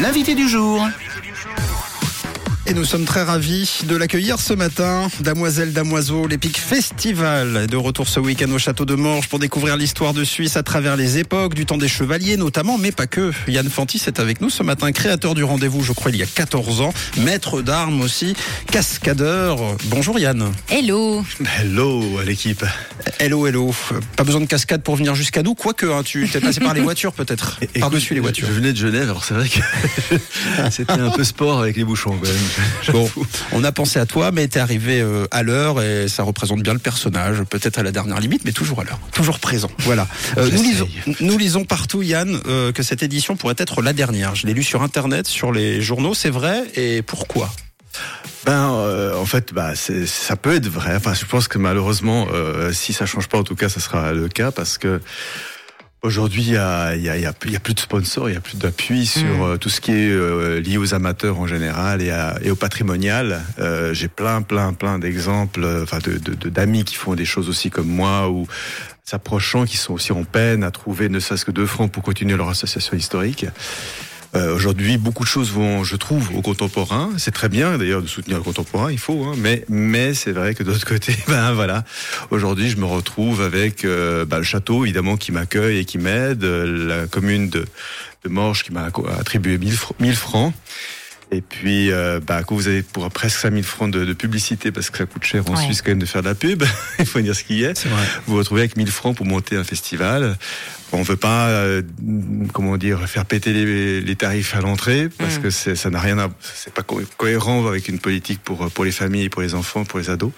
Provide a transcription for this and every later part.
l'invité du jour. Et nous sommes très ravis de l'accueillir ce matin, damoiselles, damoiseaux, l'EPIC Festival. De retour ce week-end au Château de Morges pour découvrir l'histoire de Suisse à travers les époques, du temps des chevaliers notamment, mais pas que. Yann Fantis est avec nous ce matin, créateur du rendez-vous, je crois, il y a 14 ans, maître d'armes aussi, cascadeur. Bonjour Yann. Hello. Hello à l'équipe. Hello, hello. Pas besoin de cascade pour venir jusqu'à nous, quoique hein, tu t'es passé par les voitures peut-être, par-dessus les voitures. Je venais de Genève, alors c'est vrai que c'était un peu sport avec les bouchons quand même. Bon, on a pensé à toi, mais t'es arrivé à l'heure et ça représente bien le personnage, peut-être à la dernière limite, mais toujours à l'heure, toujours présent. Voilà. Nous lisons partout, Yann, que cette édition pourrait être la dernière. Je l'ai lu sur Internet, sur les journaux, c'est vrai. Et pourquoi ? Ça peut être vrai. Enfin, je pense que malheureusement, si ça change pas, en tout cas, ça sera le cas parce que. Aujourd'hui, il y a plus de sponsors, il y a plus d'appui sur tout ce qui est lié aux amateurs en général et au patrimonial. J'ai plein d'exemples, d'amis qui font des choses aussi comme moi ou s'approchant qui sont aussi en peine à trouver ne serait-ce que 2 francs pour continuer leur association historique. Aujourd'hui, beaucoup de choses vont, je trouve, au contemporain. C'est très bien, d'ailleurs, de soutenir le contemporain, il faut. Hein, mais c'est vrai que de l'autre côté, aujourd'hui, je me retrouve avec le château, évidemment, qui m'accueille et qui m'aide, la commune de Morges qui m'a attribué 1000 francs. Et puis, quand vous avez pour presque 5000 francs de publicité, parce que ça coûte cher en Suisse quand même de faire de la pub, il faut dire ce qu'il y a. C'est vrai. Vous vous retrouvez avec 1000 francs pour monter un festival. On veut pas, faire péter les tarifs à l'entrée, parce que ça n'a rien à, c'est pas cohérent avec une politique pour les familles, pour les enfants, pour les ados.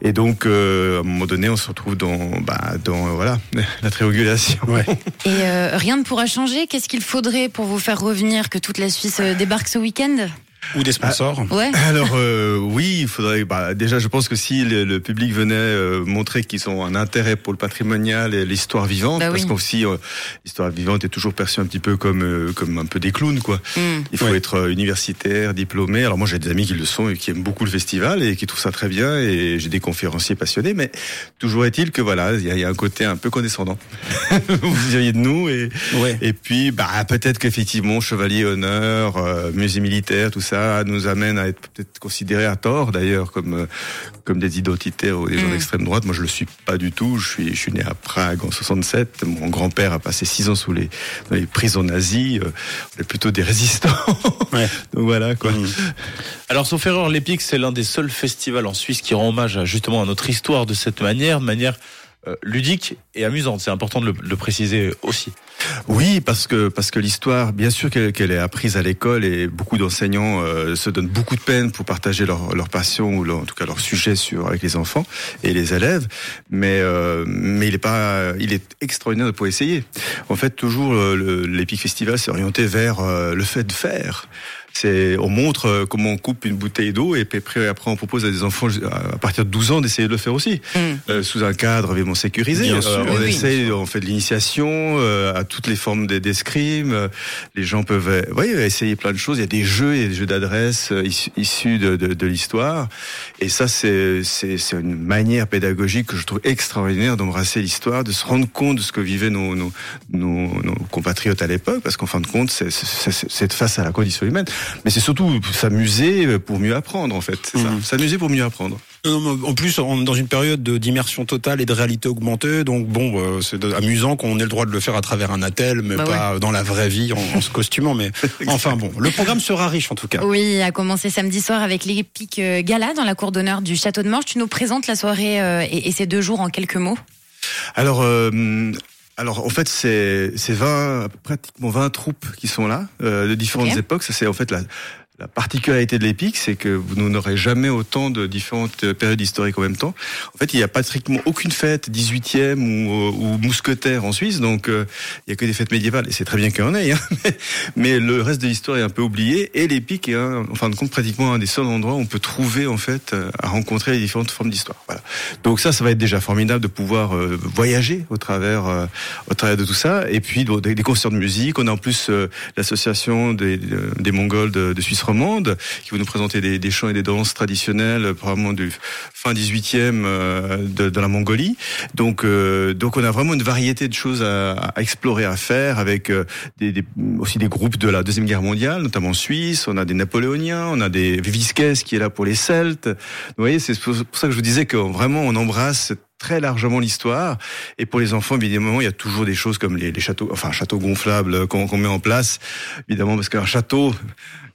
Et donc, à un moment donné, on se retrouve dans la triangulation. Ouais. Et rien ne pourra changer. Qu'est-ce qu'il faudrait pour vous faire revenir, que toute la Suisse débarque ce week-end ? Ou des sponsors. Oui, il faudrait. Déjà, je pense que si le public venait montrer qu'ils ont un intérêt pour le patrimonial et l'histoire vivante, parce qu'aussi l'histoire vivante est toujours perçue un petit peu comme un peu des clowns, quoi. Il faut être universitaire, diplômé. Alors moi, j'ai des amis qui le sont et qui aiment beaucoup le festival et qui trouvent ça très bien. Et j'ai des conférenciers passionnés, mais toujours est-il que il y a un côté un peu condescendant. Vous diriez de nous et puis peut-être qu'effectivement, chevalier honneur, musée militaire, tout ça. Ça nous amène à être peut-être considérés à tort d'ailleurs comme des identitaires ou des gens d'extrême droite. Moi je le suis pas du tout, je suis né à Prague en 67, mon grand-père a passé 6 ans dans les prisons nazies, on est plutôt des résistants. Ouais. Donc voilà quoi. Alors sauf erreur, l'EPIC c'est l'un des seuls festivals en Suisse qui rend hommage à notre histoire de cette manière ludique et amusante, c'est important de le préciser aussi. Oui, parce que l'histoire, bien sûr qu'elle est apprise à l'école et beaucoup d'enseignants se donnent beaucoup de peine pour partager leur passion ou en tout cas leur sujet avec les enfants et les élèves, mais il est extraordinaire de pouvoir essayer. En fait, toujours l'EPIC Festival s'est orienté vers le fait de faire. On montre comment on coupe une bouteille d'eau et après on propose à des enfants à partir de 12 ans d'essayer de le faire aussi sous un cadre vraiment sécurisé. On fait de l'initiation à toutes les formes d'escrime. Les gens peuvent essayer plein de choses. Il y a des jeux, d'adresse issus de l'histoire. Et ça c'est une manière pédagogique que je trouve extraordinaire d'embrasser l'histoire, de se rendre compte de ce que vivaient nos compatriotes à l'époque, parce qu'en fin de compte c'est face à la condition humaine. Mais c'est surtout s'amuser pour mieux apprendre, en fait. C'est ça. S'amuser pour mieux apprendre. En plus, on est dans une période d'immersion totale et de réalité augmentée. Donc bon, c'est amusant qu'on ait le droit de le faire à travers un attel, mais pas dans la vraie vie, en se costumant. Mais enfin bon, le programme sera riche en tout cas. Oui, à commencer samedi soir avec l'EPIC Gala dans la cour d'honneur du Château de Morges. Tu nous présentes la soirée et ces 2 jours en quelques mots. Alors en fait c'est pratiquement 20 troupes qui sont là de différentes époques. Ça c'est en fait la particularité de l'EPIC, c'est que vous n'aurez jamais autant de différentes périodes historiques en même temps. En fait, il n'y a pratiquement aucune fête 18e ou mousquetaire en Suisse, donc il n'y a que des fêtes médiévales, et c'est très bien qu'il y en ait, hein, mais le reste de l'histoire est un peu oublié, et l'EPIC est pratiquement un des seuls endroits où on peut trouver, en fait, à rencontrer les différentes formes d'histoire. Voilà. Donc ça va être déjà formidable de pouvoir voyager au travers de tout ça, et puis des concerts de musique. On a en plus l'association des Mongols de Suisse romande, qui vont nous présenter des chants et des danses traditionnelles, probablement du fin 18e de la Mongolie. Donc on a vraiment une variété de choses à explorer, à faire, avec aussi des groupes de la Deuxième Guerre mondiale, notamment en Suisse. On a des Napoléoniens, on a des Vizquez qui est là pour les Celtes. Vous voyez, c'est pour ça que je vous disais que vraiment on embrasse très largement l'histoire. Et pour les enfants, évidemment, il y a toujours des choses comme les châteaux, enfin châteaux gonflables qu'on met en place, évidemment, parce qu'un château,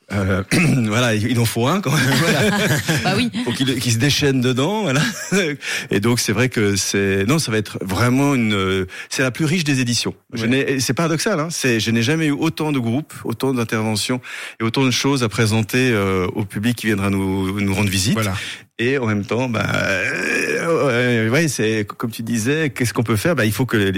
voilà, il en faut un quand même. Voilà. Bah oui. Faut qu'il se déchaîne dedans. Voilà. Et donc c'est vrai que ça va être vraiment c'est la plus riche des éditions. C'est paradoxal, hein. Je n'ai jamais eu autant de groupes, autant d'interventions et autant de choses à présenter au public qui viendra nous rendre visite. Voilà. Et en même temps, c'est comme tu disais, qu'est-ce qu'on peut faire ? Il faut que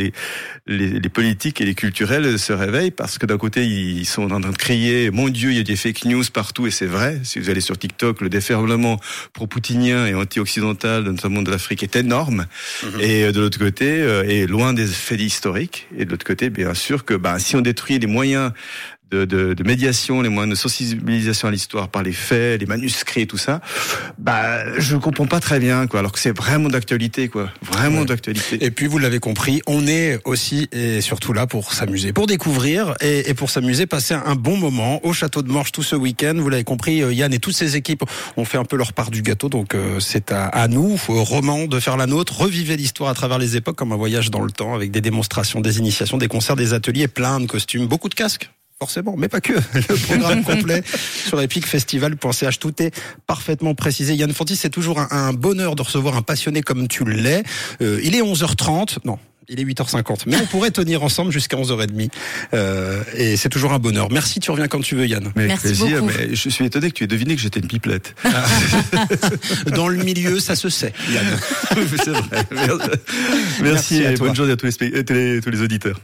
les politiques et les culturels se réveillent, parce que d'un côté ils sont en train de crier, mon Dieu, il y a des fake news partout, et c'est vrai. Si vous allez sur TikTok, le déferlement pro-poutinien et anti-occidental, notamment de l'Afrique, est énorme. Mmh. Et de l'autre côté, et loin des faits historiques. Et de l'autre côté, bien sûr que si on détruit les moyens de médiation, les moyens de sensibilisation à l'histoire par les faits, les manuscrits, tout ça, je comprends pas très bien, quoi. Alors que c'est vraiment d'actualité, quoi. Vraiment d'actualité. Et puis, vous l'avez compris, on est aussi et surtout là pour s'amuser, pour découvrir et pour s'amuser, passer un bon moment au Château de Morges tout ce week-end. Vous l'avez compris, Yann et toutes ses équipes ont fait un peu leur part du gâteau, donc c'est à nous, romans, de faire la nôtre, revivez l'histoire à travers les époques comme un voyage dans le temps, avec des démonstrations, des initiations, des concerts, des ateliers, plein de costumes, beaucoup de casques. Forcément, mais pas que. Le programme complet sur epicfestival.ch. Tout est parfaitement précisé. Yann Fantis, c'est toujours un bonheur de recevoir un passionné comme tu l'es. Il est 11h30. Non, il est 8h50. Mais on pourrait tenir ensemble jusqu'à 11h30. Et c'est toujours un bonheur. Merci, tu reviens quand tu veux, Yann. Mais avec plaisir. Mais je suis étonné que tu aies deviné que j'étais une pipelette. Dans le milieu, ça se sait, Yann. C'est vrai. Merci et bonne journée à tous les auditeurs.